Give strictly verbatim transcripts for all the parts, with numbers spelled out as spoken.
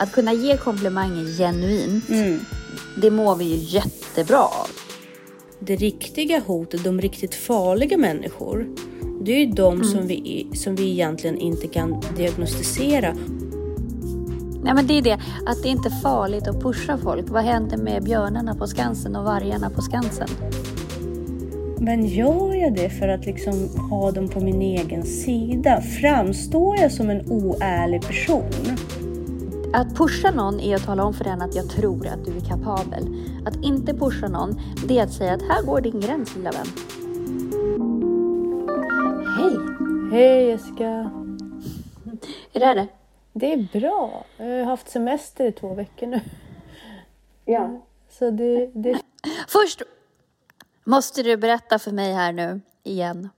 Att kunna ge komplimanger genuint, mm. det mår vi ju jättebra av. Det riktiga hotet, de riktigt farliga människor, det är ju de mm. som, vi, som vi egentligen inte kan diagnostisera. Nej, men det är det, att det inte är farligt att pusha folk. Vad hände med björnarna på Skansen och vargarna på Skansen? Men gör jag det för att liksom ha dem på min egen sida? Framstår jag som en oärlig person? Att pusha någon är att tala om för den att jag tror att du är kapabel. Att inte pusha någon, det är att säga att här går din gräns, lilla vän. Hej! Hej Jessica! Hur är det? Det är bra. Jag har haft semester i två veckor nu. Ja. Så det... det... Först måste du berätta för mig här nu igen.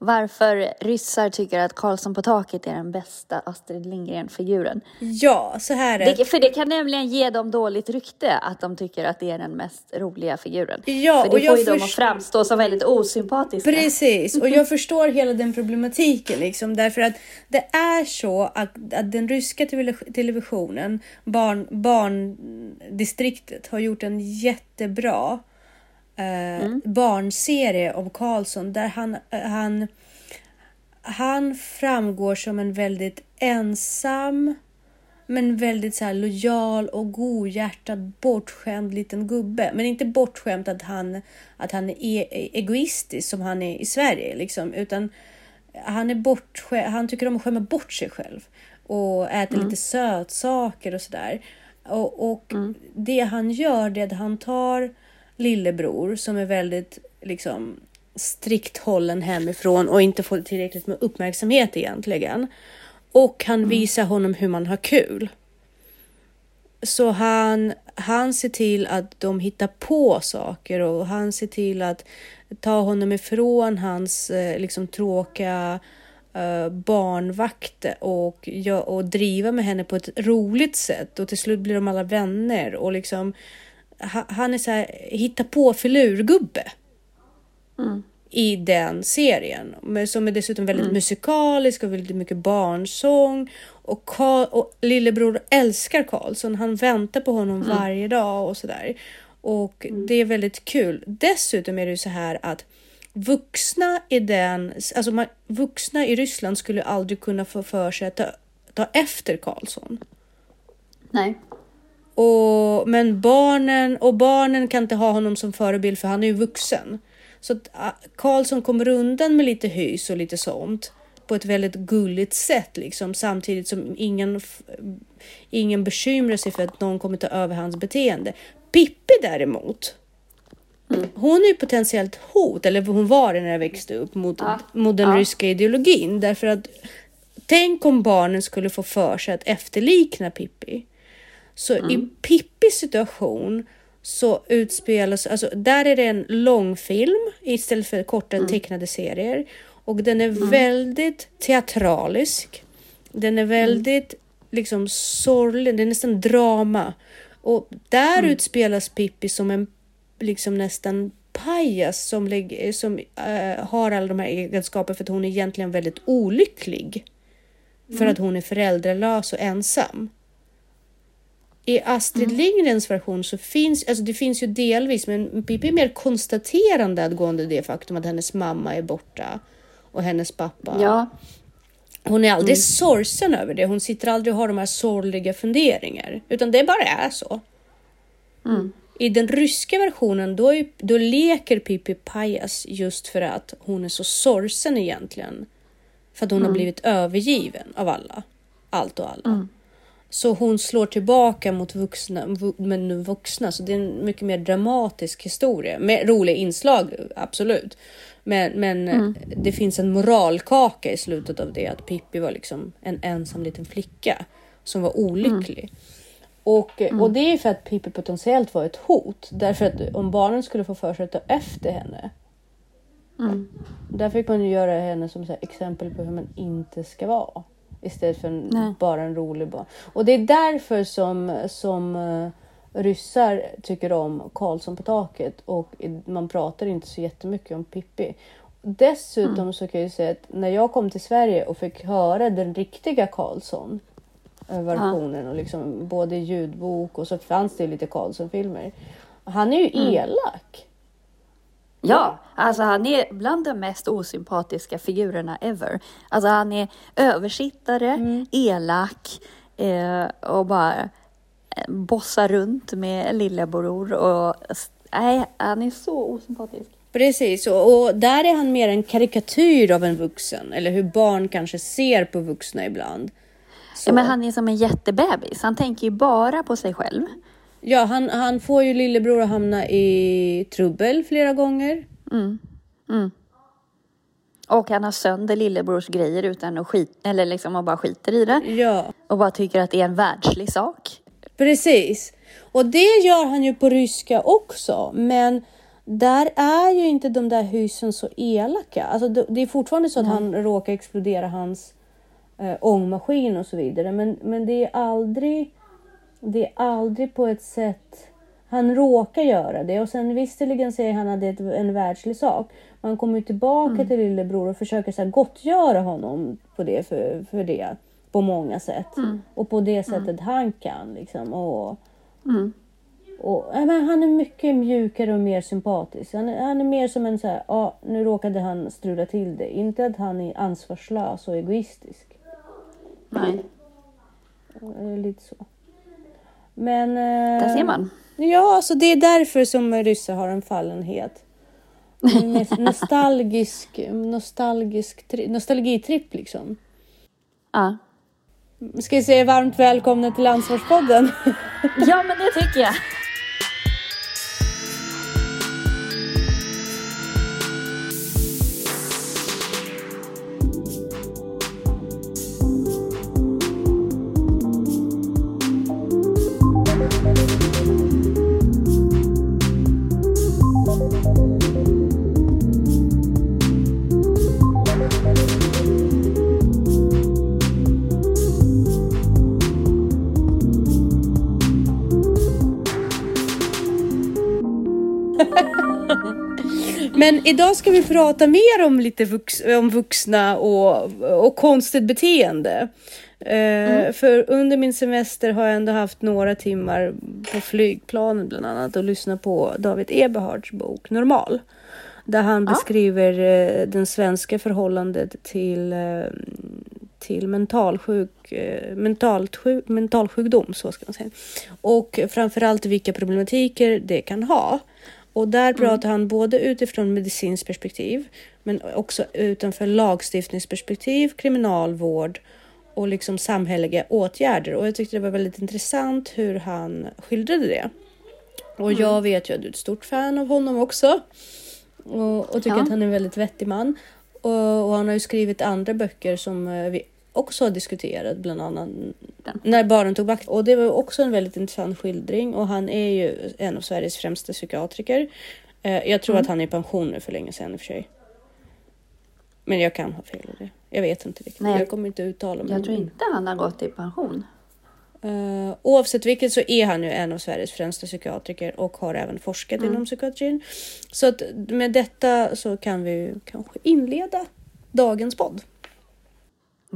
Varför ryssar tycker att Karlsson på taket är den bästa Astrid Lindgren-figuren. Ja, så här är det. För det kan nämligen ge dem dåligt rykte att de tycker att det är den mest roliga figuren. Ja, för det och får jag ju först- dem att framstå som väldigt osympatiska. Precis, och jag förstår hela den problematiken. Liksom, därför att det är så att, att den ryska televisionen, barn, barndistriktet, har gjort en jättebra... Mm. barnserie om Karlsson där han, han han framgår som en väldigt ensam men väldigt så här lojal och godhjärtad bortskämd liten gubbe, men inte bortskämt att han att han är egoistisk som han är i Sverige liksom, utan han är bortskämd, han tycker om att skämma bort sig själv och äter mm. lite sötsaker och sådär och, och mm. det han gör det är att han tar lillebror som är väldigt liksom strikt hållen hemifrån och inte får tillräckligt med uppmärksamhet egentligen. Och han mm. visar honom hur man har kul. Så han, han ser till att de hittar på saker och han ser till att ta honom ifrån hans liksom tråkiga uh, barnvakt och, och driva med henne på ett roligt sätt. Och till slut blir de alla vänner och liksom han är så här, hitta på filurgubbe mm. i den serien. Som är dessutom väldigt mm. musikalisk och väldigt mycket barnsång. Och, Carl, och lillebror älskar Karlsson. Han väntar på honom mm. varje dag och sådär. Och mm. det är väldigt kul. Dessutom är det ju så här att vuxna i den... Alltså man, vuxna i Ryssland skulle aldrig kunna få för sig att ta, ta efter Karlsson. Nej. Och, men barnen, och barnen kan inte ha honom som förebild för han är ju vuxen. Så att Karlsson kommer undan med lite hys och lite sånt på ett väldigt gulligt sätt liksom, samtidigt som ingen, ingen bekymrar sig för att någon kommer ta över hans beteende. Pippi däremot, mm. hon är ju potentiellt hot, eller hon var det när jag växte upp, mot, ja. mot den ja. ryska ideologin. Därför att tänk om barnen skulle få för sig att efterlikna Pippi. Så mm. i Pippis situation så utspelas... Alltså där är det en långfilm istället för korta mm. tecknade serier. Och den är mm. väldigt teatralisk. Den är väldigt mm. liksom sorglig. Det är nästan drama. Och där mm. utspelas Pippi som en liksom nästan pajas som, lägger, som äh, har alla de här egenskaperna för att hon är egentligen väldigt olycklig. Mm. För att hon är föräldralös och ensam. I Astrid Lindgrens version så finns... Alltså det finns ju delvis... Men Pippi är mer konstaterande att gående det faktum att hennes mamma är borta. Och hennes pappa. Ja. Hon är aldrig mm. sorgsen över det. Hon sitter aldrig och har de här sorgliga funderingar. Utan det bara är så. Mm. I den ryska versionen då, är, då leker Pippi pajas just för att hon är så sorgsen egentligen. För att hon mm. har blivit övergiven av alla. Allt och alla. Mm. Så hon slår tillbaka mot vuxna, men nu vuxna. Så det är en mycket mer dramatisk historia. Med roliga inslag, absolut. Men, men mm. det finns en moralkaka i slutet av det. Att Pippi var liksom en ensam liten flicka som var olycklig. Mm. Och, och det är för att Pippi potentiellt var ett hot. Därför att om barnen skulle få för sig att ta efter henne. Mm. Där fick man ju göra henne som så här exempel på hur man inte ska vara. Istället för en, Nej. bara en rolig barn. Och det är därför som, som uh, ryssar tycker om Karlsson på taket. Och man pratar inte så jättemycket om Pippi. Dessutom mm. så kan jag ju säga att när jag kom till Sverige och fick höra den riktiga Karlsson. versionen och liksom både ljudbok och så fanns det lite Karlsson-filmer. Han är ju elak. Mm. Ja, alltså han är bland de mest osympatiska figurerna ever. Alltså han är översittare, mm. elak eh, och bara bossar runt med lillebror och nej, han är så osympatisk. Precis, och, och där är han mer en karikatyr av en vuxen. Eller hur barn kanske ser på vuxna ibland. Så. Ja, men han är som en jättebebis. Han tänker ju bara på sig själv. Ja, han, han får ju lillebror att hamna i trubbel flera gånger. Mm, mm. Och han har sönder lillebrors grejer utan att skit, eller liksom och bara skiter i det. Ja. Och bara tycker att det är en världslig sak. Precis. Och det gör han ju på ryska också, men... Där är ju inte de där husen så elaka. Alltså det är fortfarande så att han råkar explodera hans eh, ångmaskin och så vidare. Men, men det är aldrig det är aldrig på ett sätt han råkar göra det. Och sen visserligen säger han att det är en världslig sak. Man kommer tillbaka mm. till lillebror och försöker så här gottgöra honom på det, för, för det på många sätt. Mm. Och på det sättet mm. han kan liksom. Och, mm. Och, men han är mycket mjukare och mer sympatisk. Han är, han är mer som en så här, ah, nu råkade han strula till det. Inte att han är ansvarslös och egoistisk. Nej. Lite så. Men... Där ser man. Ja, så det är därför som ryssar har en fallenhet. Nostalgisk, nostalgisk, nostalgitripp liksom. Ja. Ska jag säga varmt välkomna till Ansvarspodden? Ja, men det tycker jag. Men idag ska vi prata mer om lite vux, om vuxna och, och konstigt beteende. Eh, mm. För under min semester har jag ändå haft några timmar på flygplanen bland annat och lyssna på David Eberhards bok Normal. Där han ja. beskriver eh, den svenska förhållandet till, eh, till mentalsjuk, eh, mentalsjuk, mentalsjukdom. Så ska man säga. Och framförallt vilka problematiker det kan ha. Och där pratar han både utifrån medicinskt perspektiv men också utanför lagstiftningsperspektiv, kriminalvård och liksom samhälleliga åtgärder. Och jag tyckte det var väldigt intressant hur han skildrade det. Och jag vet ju att du är ett stort fan av honom också. Och, och tycker ja. att han är en väldigt vettig man. Och, och han har ju skrivit andra böcker som vi också har diskuterat, bland annat När barnen tog vakt. Och det var också en väldigt intressant skildring. Och han är ju en av Sveriges främsta psykiatriker. Eh, jag tror mm. att han är i pension nu för länge sedan i och för sig. Men jag kan ha fel i det. Jag vet inte riktigt. Nej, jag kommer inte uttala mig. Jag tror inte han har gått i pension. Eh, oavsett vilket så är han ju en av Sveriges främsta psykiatriker. Och har även forskat mm. inom psykiatrin. Så att med detta så kan vi kanske inleda dagens podd.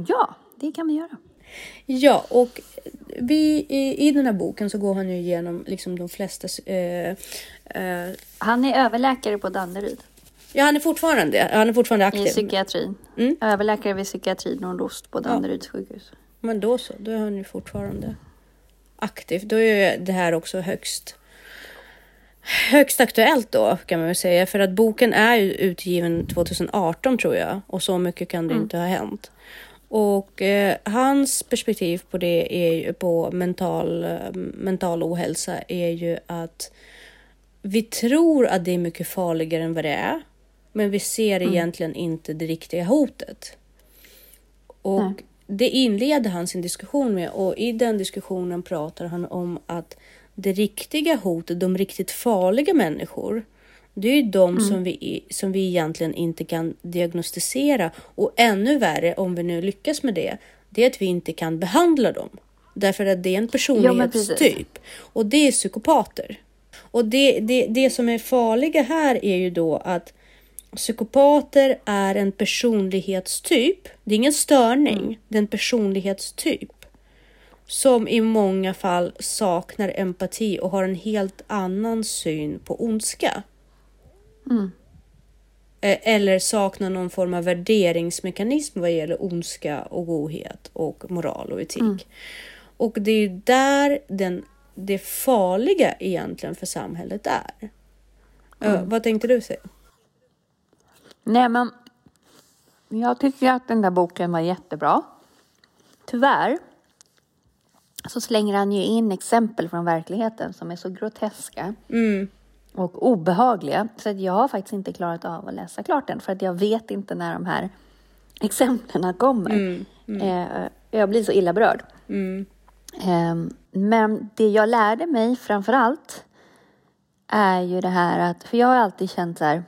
Ja, det kan vi göra. Ja, och vi, i, i den här boken så går han ju igenom liksom de flesta... Eh, eh, han är överläkare på Danderyd. Ja, han är fortfarande, han är fortfarande aktiv. I psykiatrin. Mm? Överläkare vid psykiatrin och rost på Danderyds ja. sjukhus. Men då så, då är han ju fortfarande aktiv. Då är det här också högst... Högst aktuellt då kan man väl säga. För att boken är utgiven tjugoarton tror jag. Och så mycket kan det mm. inte ha hänt. Och eh, hans perspektiv på det är ju på mental, mental ohälsa är ju att vi tror att det är mycket farligare än vad det är. Men vi ser mm. egentligen inte det riktiga hotet. Och mm. det inleder han sin diskussion med. Och i den diskussionen pratar han om att det riktiga hotet, de riktigt farliga människor, det är ju de mm. som, vi, som vi egentligen inte kan diagnostisera. Och ännu värre, om vi nu lyckas med det, det är att vi inte kan behandla dem. Därför att det är en personlighetstyp. Och det är psykopater. Och det, det, det som är farliga här är ju då att psykopater är en personlighetstyp. Det är ingen störning, mm. det är en personlighetstyp. som i många fall saknar empati och har en helt annan syn på ondska. Mm. Eller saknar någon form av värderingsmekanism vad gäller ondska och godhet och moral och etik. Mm. Och det är ju där den, det farliga egentligen för samhället är. Mm. Ö, vad tänkte du säga? Nej, men jag tycker att den där boken var jättebra. Tyvärr så slänger han ju in exempel från verkligheten som är så groteska. Mm. Och obehagliga. Så att jag har faktiskt inte klarat av att läsa klart den. För att jag vet inte när de här exemplen kommer. Mm, mm. Eh, jag blir så illa berörd. Mm. Eh, men det jag lärde mig framförallt är ju det här att... För jag har alltid känt så här...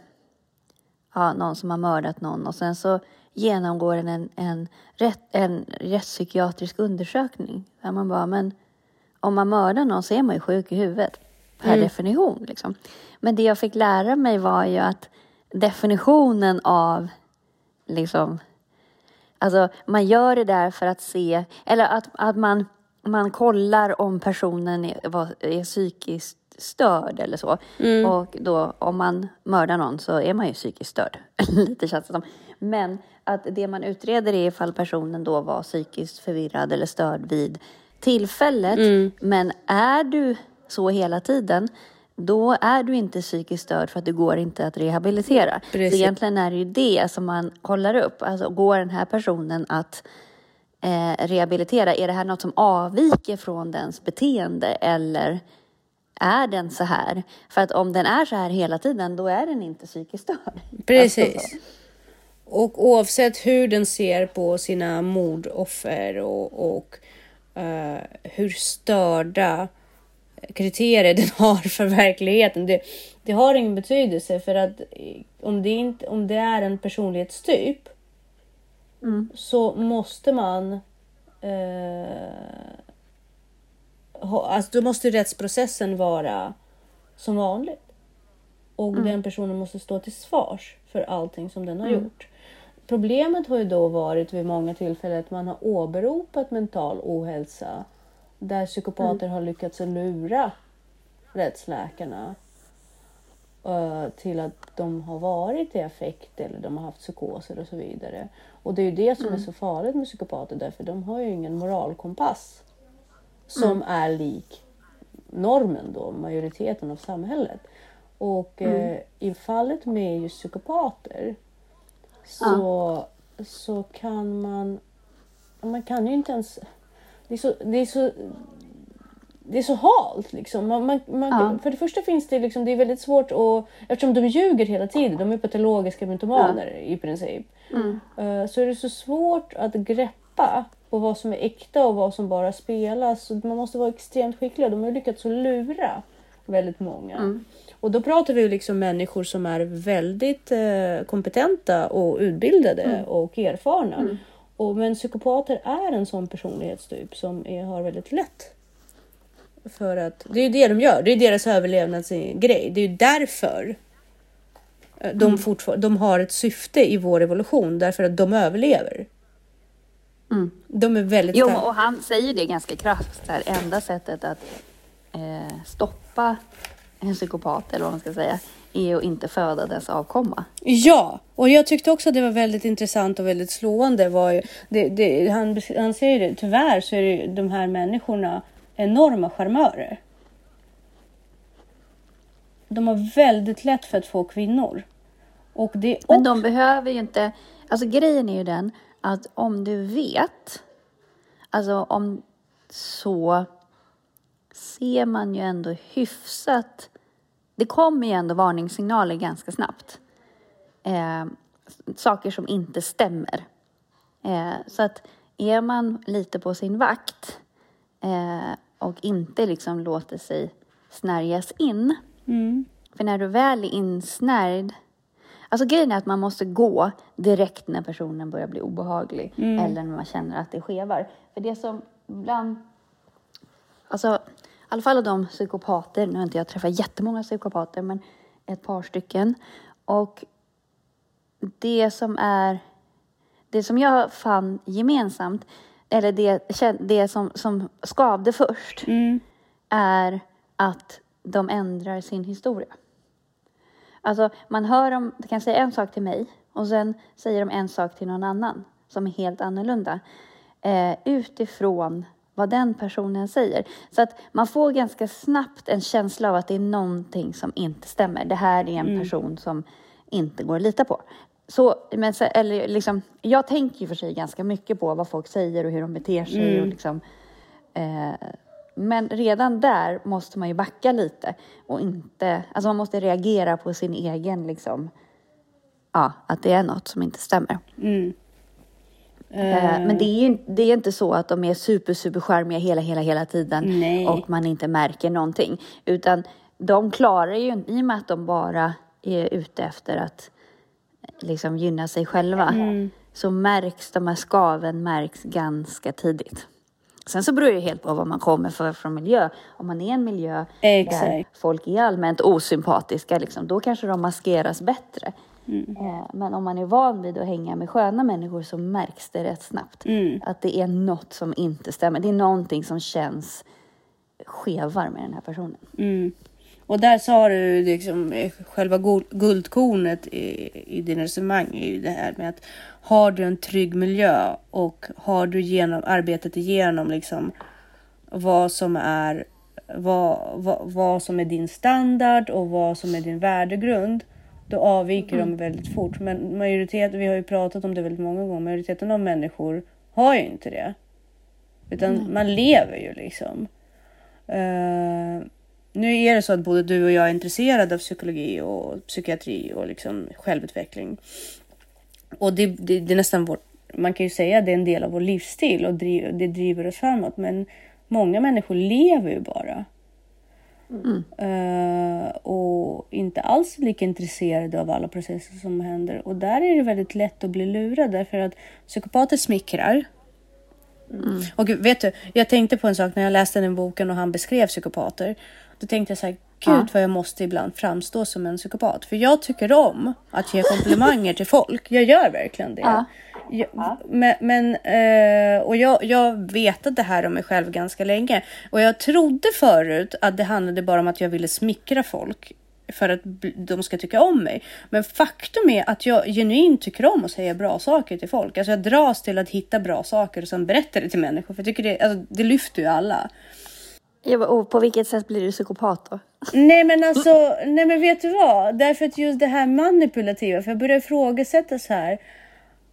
Ja, någon som har mördat någon. Och sen så genomgår den en, en, rätt, en rättspsykiatrisk undersökning. Där man bara... Men om man mördar någon så är man ju sjuk i huvudet. Per mm. definition liksom. Men det jag fick lära mig var ju att definitionen av liksom, alltså man gör det där för att se, eller att, att man, man kollar om personen är, är psykiskt störd eller så. Mm. Och då om man mördar någon så är man ju psykiskt störd. Lite känns det som. Men att det man utreder är ifall personen då var psykiskt förvirrad eller störd vid tillfället. Mm. Men är du så hela tiden, då är du inte psykiskt störd för att det går inte att rehabilitera. Precis. Så egentligen är det ju det som man kollar upp. Alltså, går den här personen att eh, rehabilitera? Är det här något som avviker från dens beteende? Eller är den så här? För att om den är så här hela tiden, då är den inte psykiskt störd. Precis. Alltså, och oavsett hur den ser på sina mordoffer och, och uh, hur störda kriterier den har för verkligheten, det, det har ingen betydelse, för att om det, inte, om det är en personlighetstyp mm. så måste man eh, ha, alltså då måste rättsprocessen vara som vanligt och mm. den personen måste stå till svars för allting som den har mm. gjort. Problemet har ju då varit vid många tillfällen att man har åberopat mental ohälsa där psykopater mm. har lyckats lura rättsläkarna uh, till att de har varit i affekt eller de har haft psykoser och så vidare. Och det är ju det som mm. är så farligt med psykopater, därför de har ju ingen moralkompass som mm. är lik normen då, majoriteten av samhället. Och mm. uh, i fallet med just psykopater så, ah. så kan man man kan ju inte ens... Det är så, det är så, det är så halt liksom. Man, man, man, ja. För det första finns det liksom, det är väldigt svårt att, eftersom de ljuger hela tiden, de är patologiska mytomaner ja. I princip. Mm. Uh, så är det så svårt att greppa på vad som är äkta och vad som bara spelas. Så man måste vara extremt skicklig. De har lyckats så lura väldigt många. Mm. Och då pratar vi ju liksom människor som är väldigt uh, kompetenta och utbildade mm. och erfarna. Mm. Och, men psykopater är en sån personlighetstyp som är, har väldigt lätt. För att det är ju det de gör. Det är deras överlevnadsgrej. Det är ju därför mm. de, fortfar- de har ett syfte i vår evolution. Därför att de överlever. Mm. De är väldigt... Jo, och han säger det ganska kraftigt. Det enda sättet att eh, stoppa en psykopat, eller vad man ska säga, är att inte föda dess avkomma. Ja, och jag tyckte också att det var väldigt intressant och väldigt slående. Var ju, det, det, han, han säger det, tyvärr så är det, de här människorna enorma charmörer. De har väldigt lätt för att få kvinnor. Och det också... Men de behöver ju inte... Alltså grejen är ju den att om du vet... Alltså om så... ser man ju ändå hyfsat... Det kommer ju ändå varningssignaler ganska snabbt. Eh, saker som inte stämmer. Eh, så att är man lite på sin vakt eh, och inte liksom låter sig snärjas in. Mm. För när du väl är insnärd... Alltså grejen är att man måste gå direkt när personen börjar bli obehaglig. Mm. Eller när man känner att det skevar. För det som bland... Alltså... I alla fall av de psykopater, nu har inte jag träffat jättemånga psykopater, men ett par stycken. Och det som är, det som jag fann gemensamt eller det, det som, som skavde först mm. är att de ändrar sin historia. Alltså man hör dem, de kan säga en sak till mig och sen säger de en sak till någon annan som är helt annorlunda eh, utifrån vad den personen säger. Så att man får ganska snabbt en känsla av att det är någonting som inte stämmer. Det här är en mm. person som inte går att lita på. Så, men, eller liksom, jag tänker ju för sig ganska mycket på vad folk säger och hur de beter sig. Mm. Och liksom, eh, men redan där måste man ju backa lite. Och inte, alltså man måste reagera på sin egen, liksom, ja, att det är något som inte stämmer. Mm. Men det är ju det är inte så att de är super, super skärmiga hela, hela, hela tiden. Nej. Och man inte märker någonting. Utan de klarar ju inte, i och med att de bara är ute efter att liksom gynna sig själva. Mm. Så märks de här skaven märks ganska tidigt. Sen så beror det helt på vad man kommer för från miljö. Om man är en miljö Exakt. Där folk är allmänt osympatiska, liksom, då kanske de maskeras bättre. Mm. Men om man är van vid att hänga med sköna människor så märks det rätt snabbt mm. att det är något som inte stämmer. Det är någonting som känns skevar med den här personen. Mm. Och där sa du liksom, själva guldkornet i, i din resonemang är ju det här med att har du en trygg miljö och har du genom, arbetat igenom liksom, vad som är vad, vad, vad som är din standard och vad som är din värdegrund, då avviker mm. de väldigt fort. Men majoriteten, vi har ju pratat om det väldigt många gånger, majoriteten av människor har ju inte det. Utan mm. man lever ju liksom. Uh, nu är det så att både du och jag är intresserade av psykologi och psykiatri och liksom självutveckling. Och det, det, det är nästan vår, man kan ju säga att det är en del av vår livsstil och driv, det driver oss framåt. Men många människor lever ju bara. Mm. Uh, och inte alls lika intresserade av alla processer som händer. Och där är det väldigt lätt att bli lurad, därför att psykopater smickrar. Mm. Och vet du, jag tänkte på en sak när jag läste den boken och han beskrev psykopater. Då tänkte jag så här, gud ja. Vad jag måste ibland framstå som en psykopat. För jag tycker om att ge komplimanger till folk. Jag gör verkligen det. Ja. Jag, men, men, och jag, jag vetat det här om mig själv ganska länge. Och jag trodde förut att det handlade bara om att jag ville smickra folk för att de ska tycka om mig. Men faktum är att jag genuint tycker om att säga bra saker till folk. Alltså jag dras till att hitta bra saker och sen berättar det till människor. För jag tycker det, alltså, det lyfter ju alla. Jag bara, och på vilket sätt blir du psykopat då? Nej men alltså, nej men vet du vad? Därför att just det här manipulativa, för jag börjar ifrågasätta så här.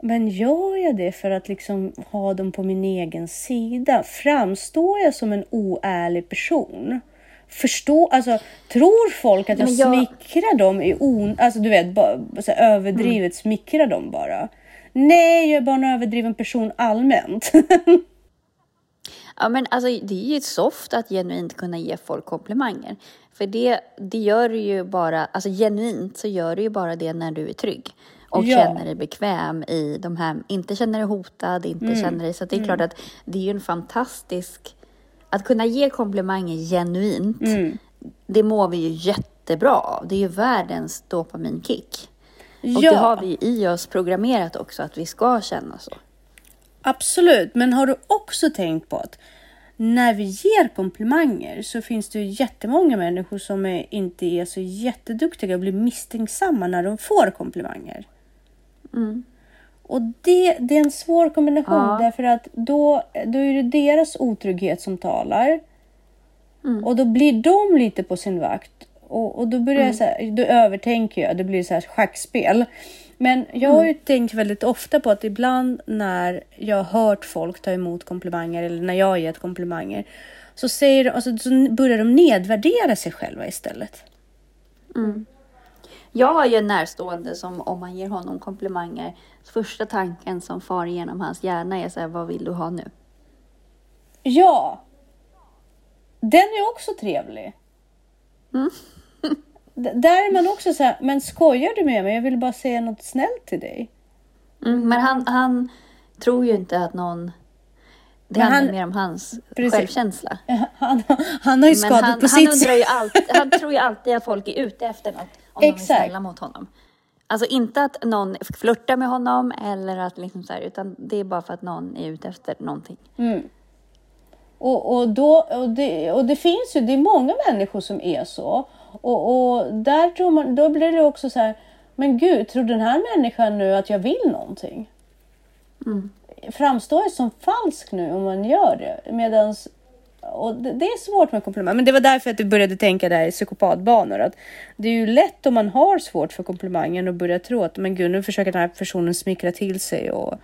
Men gör jag det för att liksom ha dem på min egen sida? Framstår jag som en oärlig person? Förstår, alltså tror folk att jag, jag... smickrar dem i on... Alltså du vet, bara, så här, överdrivet mm. smickrar dem bara. Nej, jag är bara en överdriven person allmänt. Ja, men alltså det är ju soft att genuint kunna ge folk komplimanger. För det, det gör du ju bara, alltså genuint så gör du ju bara det när du är trygg. Och ja. Känner dig bekväm i de här, inte känner dig hotad, inte mm. känner dig. Så det är mm. klart att det är ju en fantastisk, att kunna ge komplimanger genuint, mm. det mår vi ju jättebra av. Det är ju världens dopaminkick. Ja. Och det har vi i oss programmerat också, att vi ska känna så. Absolut, men har du också tänkt på att när vi ger komplimanger så finns det ju jättemånga människor som är, inte är så jätteduktiga och blir misstänksamma när de får komplimanger. Mm. Och det, det är en svår kombination, ja. Därför att då, då är det deras otrygghet som talar. Mm. Och då blir de lite på sin vakt. Och, och då börjar mm. jag så här, då övertänker jag, det blir så här schackspel. Men jag har ju mm. tänkt väldigt ofta på att ibland när jag har hört folk ta emot komplimanger eller när jag har gett komplimanger så, säger, alltså, så börjar de nedvärdera sig själva istället. Mm. Jag har ju en närstående som om man ger honom komplimanger, första tanken som far genom hans hjärna är så här, vad vill du ha nu? Ja, den är också trevlig. Mm. Där är man också så här, men skojar du med mig? Jag vill bara säga något snällt till dig. Mm, men han, han tror ju inte att någon... Det men handlar han, mer om hans precis. Självkänsla. Han, han har ju skadat han, på han sitt sätt. Ju alltid, han tror ju alltid att folk är ute efter något om Exakt. De är snälla mot honom. Alltså inte att någon flörtar med honom eller att liksom så här, utan det är bara för att någon är ute efter någonting. Mm. Och, och, då, och, det, och det finns ju, det är många människor som är så. Och, och där tror man, då blir det också så här, men gud, tror den här människan nu att jag vill någonting? Mm. Framstår ju som falsk nu om man gör det. Medans, och det, det är svårt med komplimanger. Men det var därför att du började tänka där i psykopatbanor. Att det är ju lätt om man har svårt för komplimangen och börjar tro att men gud, nu försöker den här personen smickra till sig och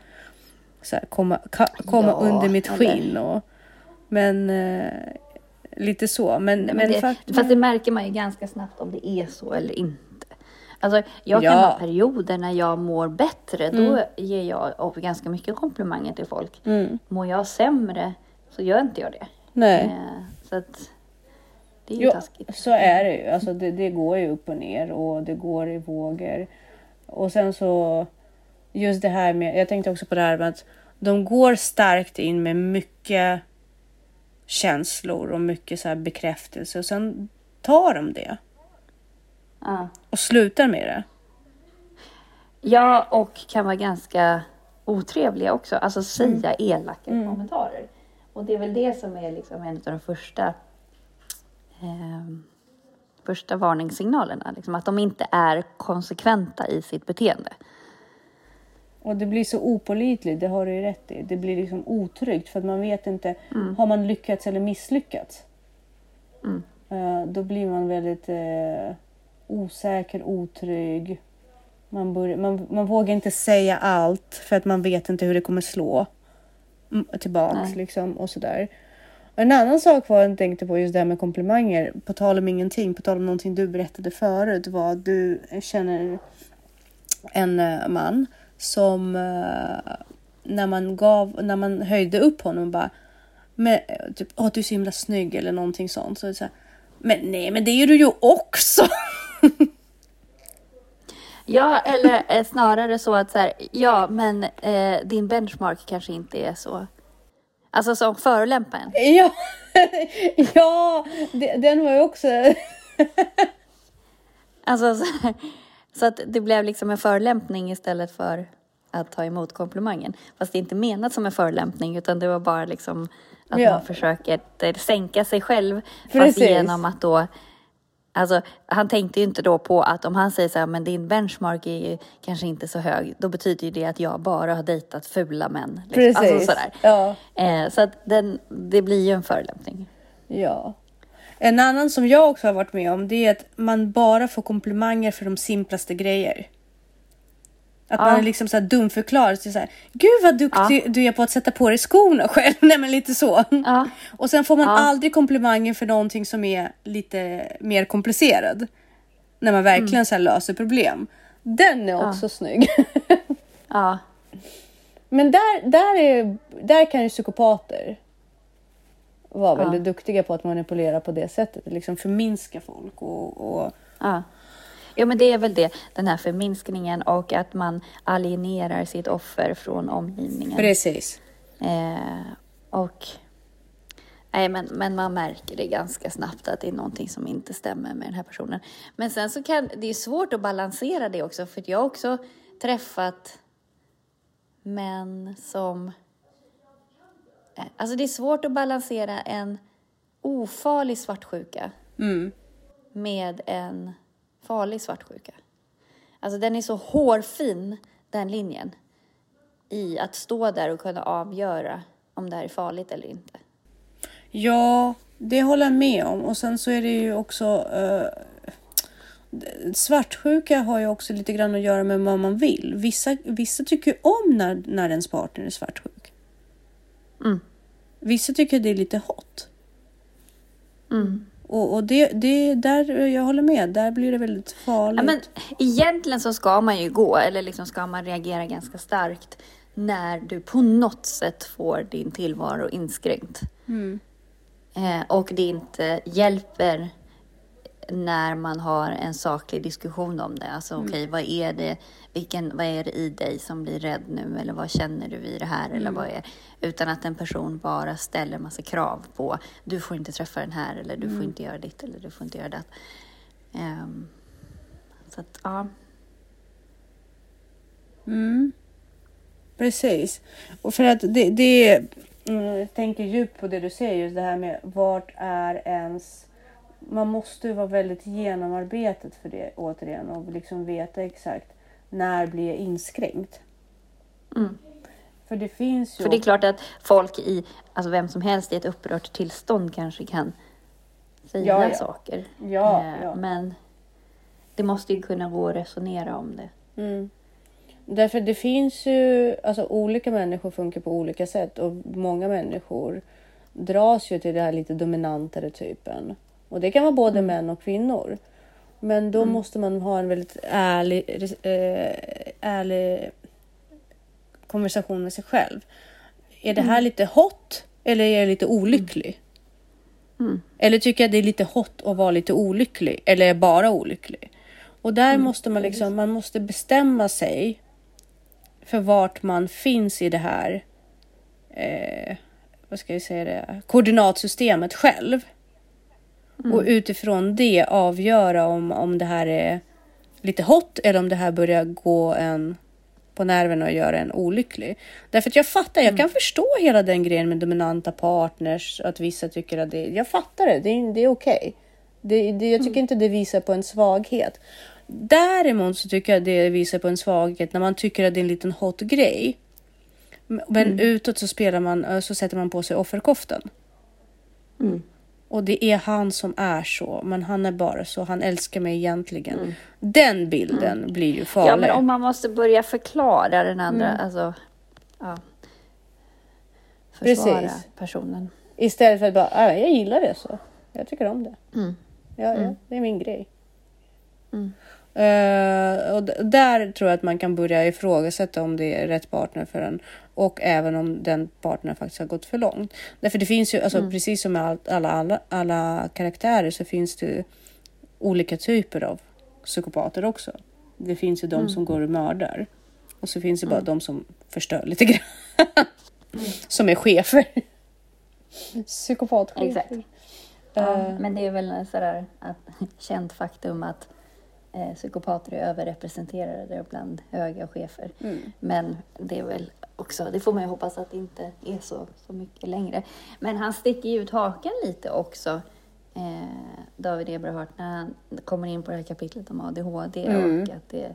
så här, komma, ka- komma ja, under mitt skinn. Och, men... Eh, lite så, men... men, men det, fakt- fast det märker man ju ganska snabbt om det är så eller inte. Alltså, jag kan ja. ha perioder när jag mår bättre. Mm. Då ger jag ganska mycket komplimanger till folk. Mm. Mår jag sämre så gör inte jag det. Nej. Eh, så att... Det är ju jo, taskigt. Så är det ju. Alltså, det, det går ju upp och ner och det går i vågor. Och sen så... Just det här med... Jag tänkte också på det här med att de går starkt in med mycket... känslor och mycket så här bekräftelse. Och sen tar de det. Ja. Och slutar med det. Ja, och kan vara ganska otrevliga också. Alltså säga mm. elaka mm. kommentarer. Och det är väl det som är liksom en av de första eh, första varningssignalerna. Liksom att de inte är konsekventa i sitt beteende. Och det blir så opålitligt, det har du ju rätt i. Det blir liksom otryggt för att man vet inte, mm. har man lyckats eller misslyckats? Mm. Uh, då blir man väldigt uh, osäker, otrygg. Man, bör, man, man vågar inte säga allt för att man vet inte hur det kommer slå tillbaks. Nej. Liksom och sådär. Och en annan sak var jag tänkte på just det här med komplimanger. På tal om ingenting, på tal om någonting du berättade förut var att du känner en uh, man som eh, när man gav när man höjde upp honom och bara men typ åh, du är så himla snygg eller någonting sånt så är det så här, men nej men det är du ju också. Ja, eller eh, snarare så att så här, ja men eh, din benchmark kanske inte är så alltså som förolämpen. Ja. Ja, det, den var ju också alltså så här. Så att det blev liksom en förolämpning istället för att ta emot komplimangen. Fast det är inte menat som en förolämpning utan det var bara liksom att ja. man försöker sänka sig själv. Precis. Fast genom att då... Alltså, han tänkte ju inte då på att om han säger så här, men din benchmark är ju kanske inte så hög. Då betyder ju det att jag bara har dejtat fula män. Liksom. Precis. Alltså sådär. Ja. Eh, så att den, det blir ju en förolämpning. Ja. En annan som jag också har varit med om det är att man bara får komplimanger för de simplaste grejer. Att ja. man är liksom så här dumförklarad så här, gud vad duktig ja. du är på att sätta på dig skorna själv. Nej men lite så. Ja. Och sen får man ja. aldrig komplimanger för någonting som är lite mer komplicerad. När man verkligen mm. så här löser problem. Den är också ja. snygg. Ja. Men där där är där kan ju psykopater var väldigt ja. duktiga på att manipulera på det sättet. Liksom förminska folk. Och, och... Ja. Jo, men det är väl det. Den här förminskningen och att man alienerar sitt offer från omgivningen. Precis. Eh, och nej, men, men man märker det ganska snabbt att det är någonting som inte stämmer med den här personen. Men sen så kan det är svårt att balansera det också. För jag har också träffat män som... Alltså det är svårt att balansera en ofarlig svartsjuka mm. med en farlig svartsjuka. Alltså den är så hårfin, den linjen, i att stå där och kunna avgöra om det här är farligt eller inte. Ja, det håller jag med om. Och sen så är det ju också... Uh, svartsjuka har ju också lite grann att göra med vad man vill. Vissa, vissa tycker om när, när ens partner är svartsjuk. Mm. Vissa tycker det är lite hot. Mm. Och, och det, det där jag håller med. Där blir det väldigt farligt. Ja, men egentligen så ska man ju gå. Eller liksom ska man reagera ganska starkt. När du på något sätt får din tillvaro inskränkt. Mm. Eh, och det inte hjälper. När man har en saklig diskussion om det. Alltså mm. okej, vad är det vilken, vad är det i dig som blir rädd nu? Eller vad känner du i det här? Mm. Eller vad är, utan att en person bara ställer massa krav på. Du får inte träffa den här. Eller du mm. får inte göra ditt. Eller du får inte göra det. Um, så att, ja. Mm. Precis. Och för att det, det jag tänker djupt på det du säger, just det här med vart är ens, man måste ju vara väldigt genomarbetet för det återigen och liksom veta exakt när blir jag inskränkt. Mm. För det finns ju... För det är klart att folk i, alltså vem som helst i ett upprört tillstånd kanske kan säga ja, ja. saker. Ja, eh, ja. Men det måste ju kunna gå att resonera om det. Mm. Därför det finns ju, alltså olika människor funkar på olika sätt och många människor dras ju till det här lite dominantare typen. Och det kan vara både mm. män och kvinnor. Men då mm. måste man ha en väldigt ärlig, eh, ärlig konversation med sig själv. Är det här mm. lite hot eller är jag lite olycklig? Mm. Eller tycker jag det är lite hot att vara lite olycklig eller är jag bara olycklig? Och där mm. måste man liksom, man måste bestämma sig för vart man finns i det här eh, vad ska jag säga det? koordinatsystemet själv. Mm. Och utifrån det avgöra om, om det här är lite hot eller om det här börjar gå en på nerven och göra en olycklig. Därför att jag fattar, jag mm. kan förstå hela den grejen med dominanta partners, att vissa tycker att det, jag fattar det, det är, det är okej. Det, det, jag tycker mm. inte det visar på en svaghet. Däremot så tycker jag det visar på en svaghet när man tycker att det är en liten hot grej. Men mm. utåt så spelar man, så sätter man på sig offerkoftan. Mm. Och det är han som är så. Men han är bara så. Han älskar mig egentligen. Mm. Den bilden mm. blir ju farlig. Ja, men om man måste börja förklara den andra. Mm. Alltså, ja. Försvara Precis. personen. Istället för att bara, ja, jag gillar det så. Jag tycker om det. Mm. Ja, ja, det är min grej. Mm. Uh, och d- där tror jag att man kan börja ifrågasätta om det är rätt partner för en. Och även om den partnern faktiskt har gått för långt. Därför det finns ju, alltså, mm. precis som med all, alla, alla, alla karaktärer så finns det olika typer av psykopater också. Det finns ju de mm. som går och mördar. Och så finns det mm. bara de som förstör lite grann. mm. Som är chefer. Psykopatchefer. Exakt. Uh, ja, men det är väl sådär att, känt faktum att eh, psykopater är överrepresenterade bland höga chefer. Mm. Men det är väl också, det får man ju hoppas att det inte är så, så mycket längre. Men han sticker ju ut hakan lite också. Eh, David Eberhard, när han kommer in på det här kapitlet om A D H D. Mm. Och att det,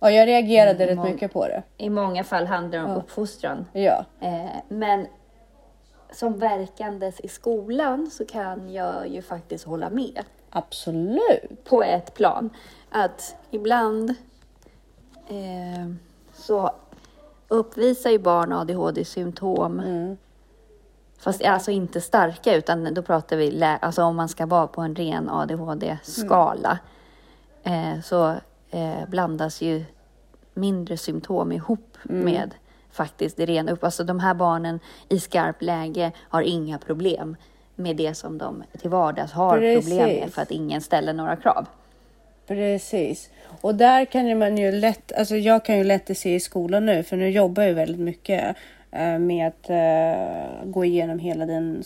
ja, jag reagerade eh, rätt må- mycket på det. I många fall handlar det om ja. uppfostran. Ja. Eh, men som verkandes i skolan så kan jag ju faktiskt hålla med. Absolut. På ett plan. Att ibland eh, så... uppvisar ju barn A D H D-symptom. Mm. Fast alltså inte starka, utan då pratar vi lä- alltså om man ska vara på en ren A D H D-skala. Mm. Eh, så eh, blandas ju mindre symptom ihop mm. med faktiskt det rena upp. Alltså de här barnen i skarpt läge har inga problem med det som de till vardags har Precis. problem med för att ingen ställer några krav. Precis. Och där kan man ju lätt, alltså jag kan ju lätt se i skolan nu, för nu jobbar jag väldigt mycket med att gå igenom hela den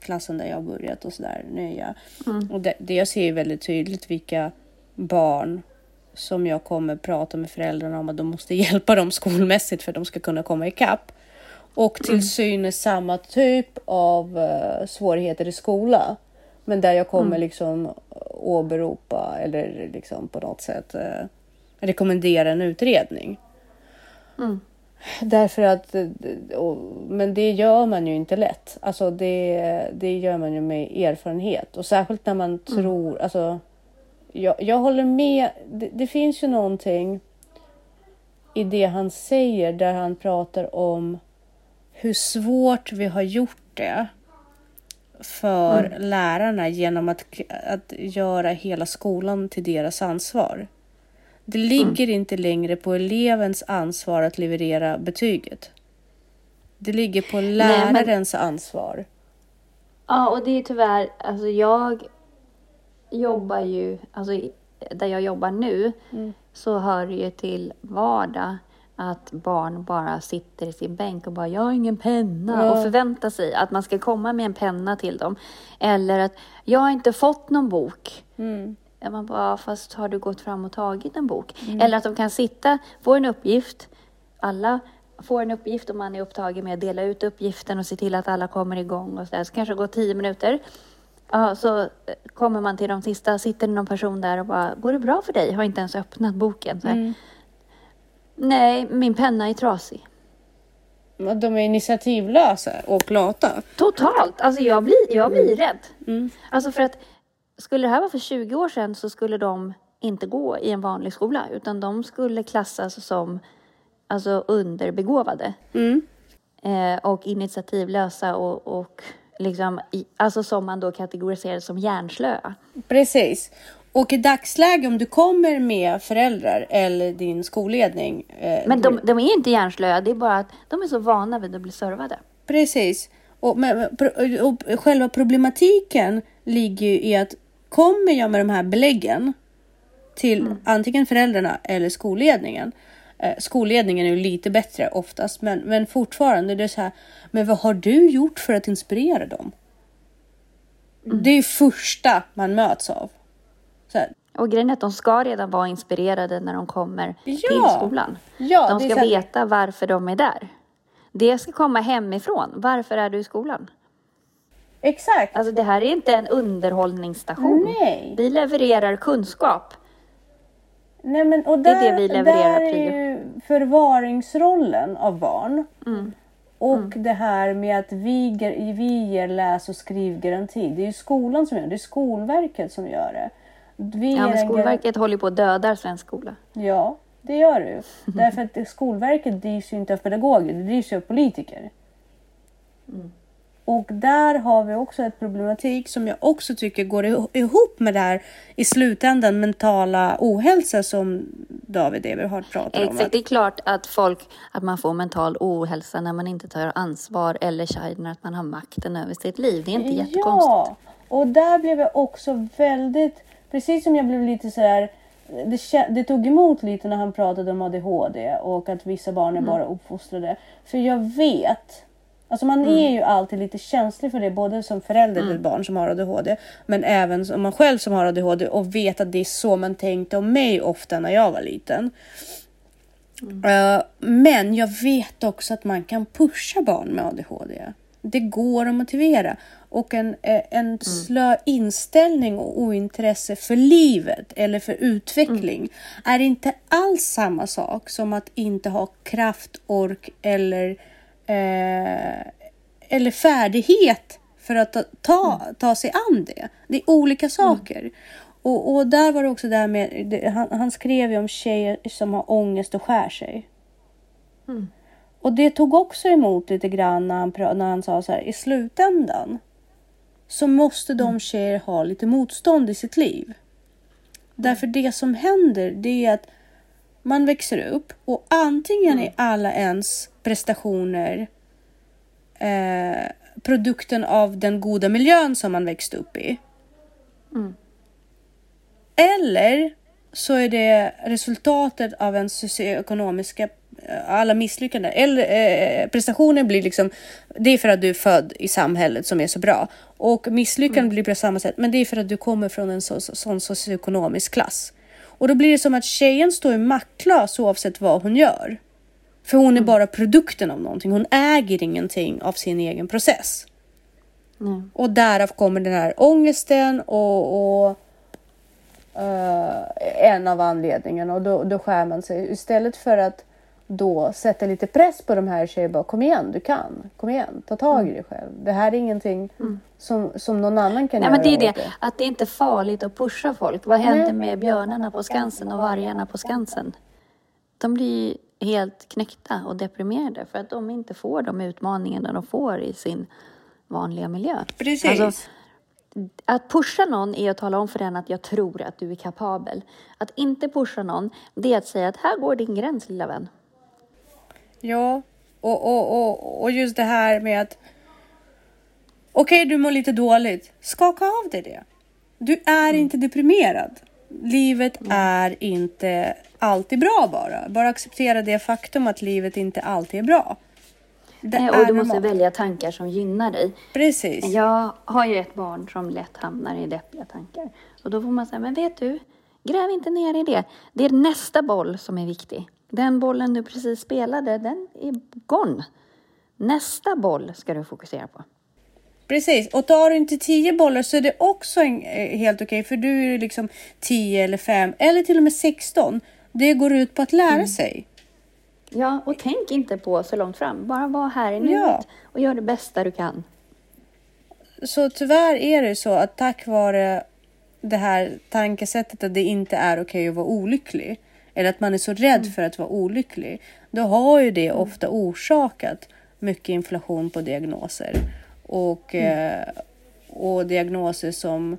klassen där jag har börjat och sådär nya. Mm. Och det, det jag ser ju väldigt tydligt vilka barn som jag kommer prata med föräldrarna om att de måste hjälpa dem skolmässigt för att de ska kunna komma ikapp. Och till synes samma typ av svårigheter i skolan. Men där jag kommer liksom åberopa eller liksom på något sätt eh, rekommendera en utredning. Mm. Därför att, och, men det gör man ju inte lätt. Alltså det, det gör man ju med erfarenhet. Och särskilt när man mm. tror, alltså jag, jag håller med, det, det finns ju någonting i det han säger där han pratar om hur svårt vi har gjort det. För mm. lärarna genom att, att göra hela skolan till deras ansvar. Det ligger mm. inte längre på elevens ansvar att leverera betyget. Det ligger på lärarens Nej, men... ansvar. Ja, och det är tyvärr, alltså jag jobbar ju, alltså där jag jobbar nu mm. så hör det ju till vardag att barn bara sitter i sin bänk och bara, jag har ingen penna. Ja. Och förväntar sig att man ska komma med en penna till dem. Eller att, jag har inte fått någon bok. Mm. Man bara, fast har du gått fram och tagit en bok? Mm. Eller att de kan sitta, få en uppgift. alla får en uppgift och man är upptagen med att dela ut uppgiften och se till att alla kommer igång och så där. Så kanske det går tio minuter. Ja, så kommer man till de sista, sitter någon person där och bara, går det bra för dig? Har inte ens öppnat boken. Så här. Mm. Nej, min penna är trasig. De är initiativlösa och lata. Totalt. Alltså jag blir, jag blir rädd. Mm. Alltså för att skulle det här vara för tjugo år sedan så skulle de inte gå i en vanlig skola. Utan de skulle klassas som alltså underbegåvade. Mm. Eh, och initiativlösa och... och liksom, alltså som man då kategoriserar som hjärnslöa. Precis. Och i dagsläget om du kommer med föräldrar eller din skolledning... Eh, men de, de är inte hjärnslöa, det är bara att de är så vana vid att bli servade. Precis. Och, men, och själva problematiken ligger ju i att kommer jag med de här beläggen till mm. antingen föräldrarna eller skolledningen... Skolledningen är ju lite bättre oftast. Men, men fortfarande det är så här. Men vad har du gjort för att inspirera dem? Mm. Det är ju första man möts av. Så här. Och grejen är att de ska redan vara inspirerade när de kommer ja. till skolan. Ja, de ska här... veta varför de är där. Det ska komma hemifrån. Varför är du i skolan? Exakt. Alltså det här är inte en underhållningsstation. Nej. Vi levererar kunskap. Nej, men, och där, det är det vi levererar. Där är ju förvaringsrollen av barn. Mm. Och mm. det här med att vi, vi ger läs- och skrivgaranti. Det är ju skolan som gör det. Det är Skolverket som gör det. Vi ja, men Skolverket gar... håller på att döda svensk skola. Ja, det gör det ju. Därför att Skolverket drivs ju inte av pedagoger. Det drivs ju av politiker. Mm. Och där har vi också ett problematik som jag också tycker går ihop med det här i slutändan mentala ohälsa som David Eberhard pratar om. Exakt, det är klart att folk att man får mental ohälsa när man inte tar ansvar eller känner att man har makten över sitt liv. Det är inte jättekonstigt. Ja, och där blev jag också väldigt, precis som jag blev lite så där. Det, det tog emot lite när han pratade om A D H D och att vissa barn är mm. bara uppfostrade. För jag vet... Alltså man mm. är ju alltid lite känslig för det. Både som förälder till mm. barn som har A D H D. Men även som man själv som har A D H D. Och vet att det är så man tänkte om mig ofta när jag var liten. Mm. Uh, men jag vet också att man kan pusha barn med A D H D. Det går att motivera. Och en, en mm. slö inställning och ointresse för livet. Eller för utveckling. Mm. Är inte alls samma sak som att inte ha kraft, ork eller... Eh, eller färdighet för att ta, ta, ta sig an det. Det är olika saker. Mm. Och, och där var det också där med... Det, han, han skrev ju om tjejer som har ångest och skär sig. Mm. Och det tog också emot lite grann när han, när han sa så här... I slutändan så måste de mm. tjejer ha lite motstånd i sitt liv. Mm. Därför det som händer det är att man växer upp. Och antingen är alla ens... prestationer, eh, produkten av den goda miljön som man växte upp i. Mm. Eller så är det resultatet av en socioekonomiska, alla misslyckanden. Eller eh, prestationer blir liksom, det är för att du är född i samhället som är så bra. Och misslyckanden mm. blir på samma sätt, men det är för att du kommer från en så, så, sån socioekonomisk klass. Och då blir det som att tjejen står i maktklass oavsett vad hon gör. För hon är bara produkten av någonting. Hon äger ingenting av sin egen process. Mm. Och därav kommer den här ångesten. Och, och uh, en av anledningarna. Och då, då skär man sig. Istället för att då sätta lite press på de här tjejer. Bara, kom igen, du kan. Kom igen, ta tag i dig själv. Det här är ingenting mm. som, som någon annan kan Nej, göra. Men det är det. Att det är inte farligt att pusha folk. Vad hände med björnarna på Skansen och vargarna på Skansen? De blir helt knäckta och deprimerade för att de inte får de utmaningarna de får i sin vanliga miljö. Precis. Alltså, att pusha någon är att tala om för den att jag tror att du är kapabel. Att inte pusha någon, det är att säga att här går din gräns, lilla vän. Ja, och, och, och, och just det här med att okej, okay, du mår lite dåligt. Skaka av dig det. Du är mm. inte deprimerad. Livet mm. är inte alltid bra bara. Bara acceptera det faktum att livet inte alltid är bra. Det Nej, och är du måste normalt. välja tankar som gynnar dig. Precis. Jag har ju ett barn som lätt hamnar i deppiga tankar. Och då får man säga, men vet du, gräv inte ner i det. Det är nästa boll som är viktig. Den bollen du precis spelade, den är gone. Nästa boll ska du fokusera på. Precis, och tar du inte tio bollar så är det också en, helt okej. För du är liksom tio eller fem eller till och med sexton. Det går ut på att lära mm. sig. Ja, och tänk inte på så långt fram. Bara vara här i nuet ja. och gör det bästa du kan. Så tyvärr är det så att tack vare det här tankesättet att det inte är okej att vara olycklig. Eller att man är så rädd mm. för att vara olycklig. Då har ju det ofta orsakat mycket inflation på diagnoser. Och, mm. eh, och diagnoser som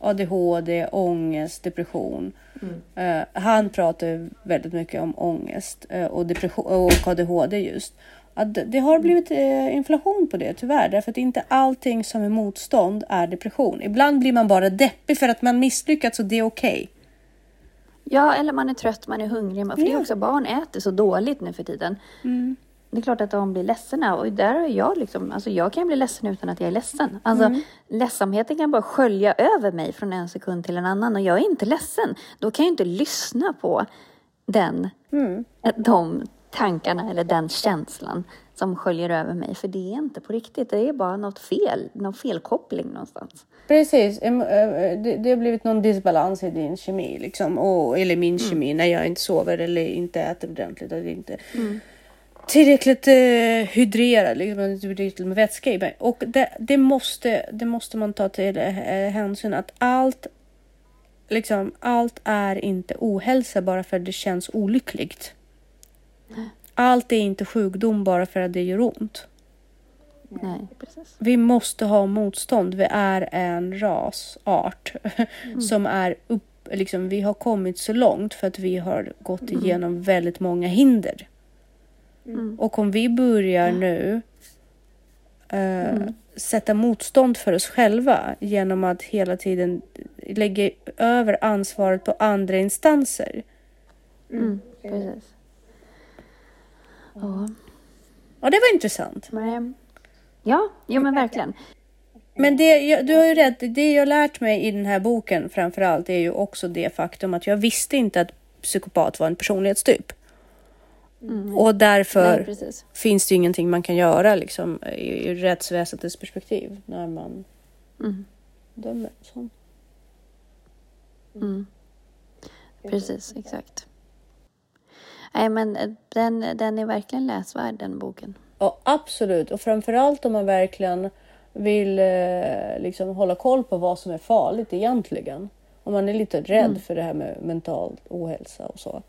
A D H D, ångest, depression. Mm. Eh, han pratar väldigt mycket om ångest eh, och, depression, och A D H D just. Att det har blivit eh, inflation på det tyvärr. Därför att inte allting som är motstånd är depression. Ibland blir man bara deppig för att man misslyckats och det är okej. Okay. Ja, eller man är trött, man är hungrig. För det är också barn äter så dåligt nu för tiden. Mm. Det är klart att de blir ledsna. Och där är jag liksom... Alltså jag kan bli ledsen utan att jag är ledsen. Alltså mm. ledsamheten kan bara skölja över mig från en sekund till en annan. Och jag är inte ledsen. Då kan jag inte lyssna på den... Mm. De tankarna eller den känslan som sköljer över mig. För det är inte på riktigt. Det är bara något fel. Någon felkoppling någonstans. Precis. Det har blivit någon disbalans i din kemi. Liksom. Och, eller min mm. kemi. När jag inte sover eller inte äter ordentligt. Eller inte... Mm. tillräckligt eh, hydrerad, liksom, tillräckligt med vätska i mig. Och det, det, måste, det måste man ta till eh, hänsyn att allt, liksom, allt är inte ohälsa bara för att det känns olyckligt. Nej. Allt är inte sjukdom bara för att det gör ont. Nej, precis. Vi måste ha motstånd. Vi är en rasart mm. som är upp, liksom, vi har kommit så långt för att vi har gått igenom mm. väldigt många hinder. Mm. Och om vi börjar nu eh, mm. sätta motstånd för oss själva genom att hela tiden lägga över ansvaret på andra instanser. Mm, precis. Ja. Ja, det var intressant. Men, ja, jo, men verkligen. Men det, du har ju rätt, det jag lärt mig i den här boken framförallt är ju också det faktum att jag visste inte att psykopat var en personlighetstyp. Mm. Och därför Nej, finns det ju ingenting man kan göra liksom, i, i rättsväsendets perspektiv när man mm. dömer sånt. Mm. Precis, exakt. Nej, men den, den är verkligen läsvärd, den boken. Ja, absolut. Och framförallt om man verkligen vill liksom, hålla koll på vad som är farligt egentligen. Om man är lite rädd mm. för det här med mental ohälsa och så.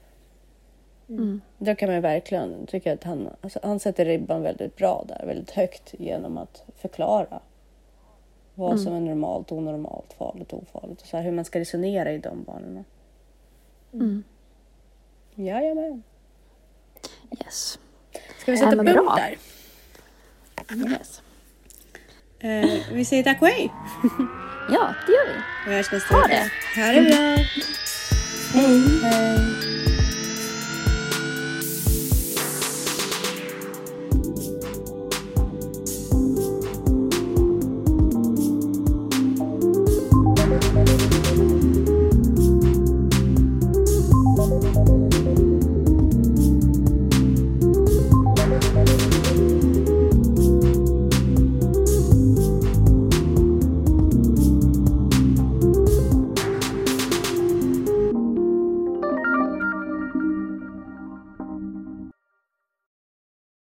Mm. Då kan man verkligen tycka att han, alltså han sätter ribban väldigt bra där, väldigt högt genom att förklara vad mm. som är normalt, onormalt, farligt, ofarligt och så här, hur man ska resonera i de banorna. Mm. Jajamän. Yes. Ska vi sätta punkt bra. där? Yes. Eh, vi säger tack och hej. Ja, det gör vi. Vi hörs nästa vecka. Ha det. Ha det bra. Hej. Hej.